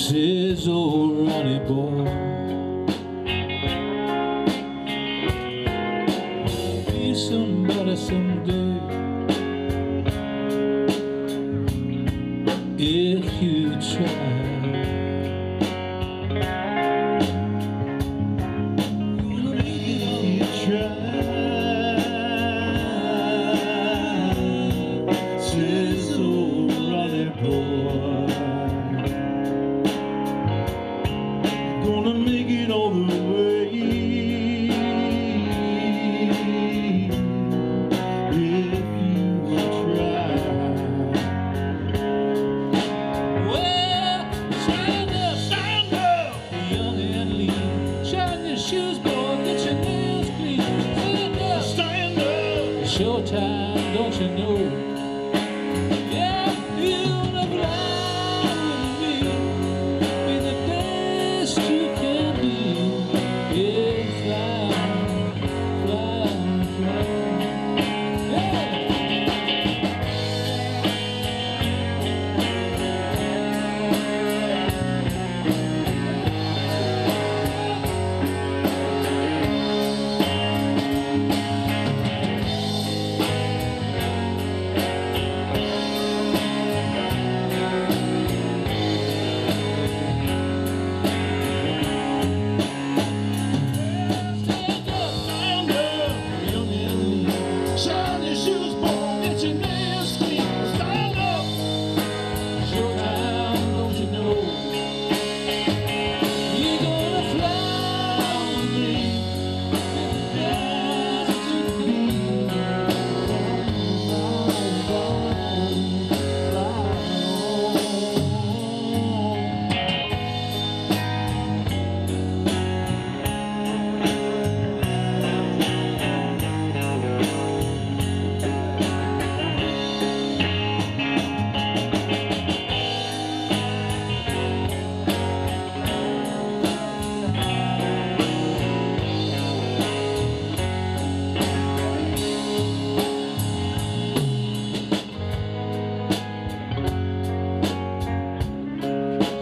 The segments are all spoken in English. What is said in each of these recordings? says, "Oh, Ronnie boy, be somebody someday if you try. Showtime, don't you know? Yeah, you're not blind with me. Be the best you can be. Yeah, fly, fly, fly.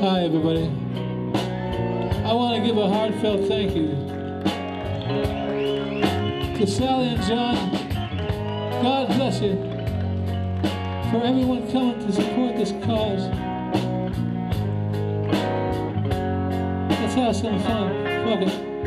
Hi everybody, I want to give a heartfelt thank you to Sally and John. God bless you, for everyone coming to support this cause. Let's have some fun, fuck it.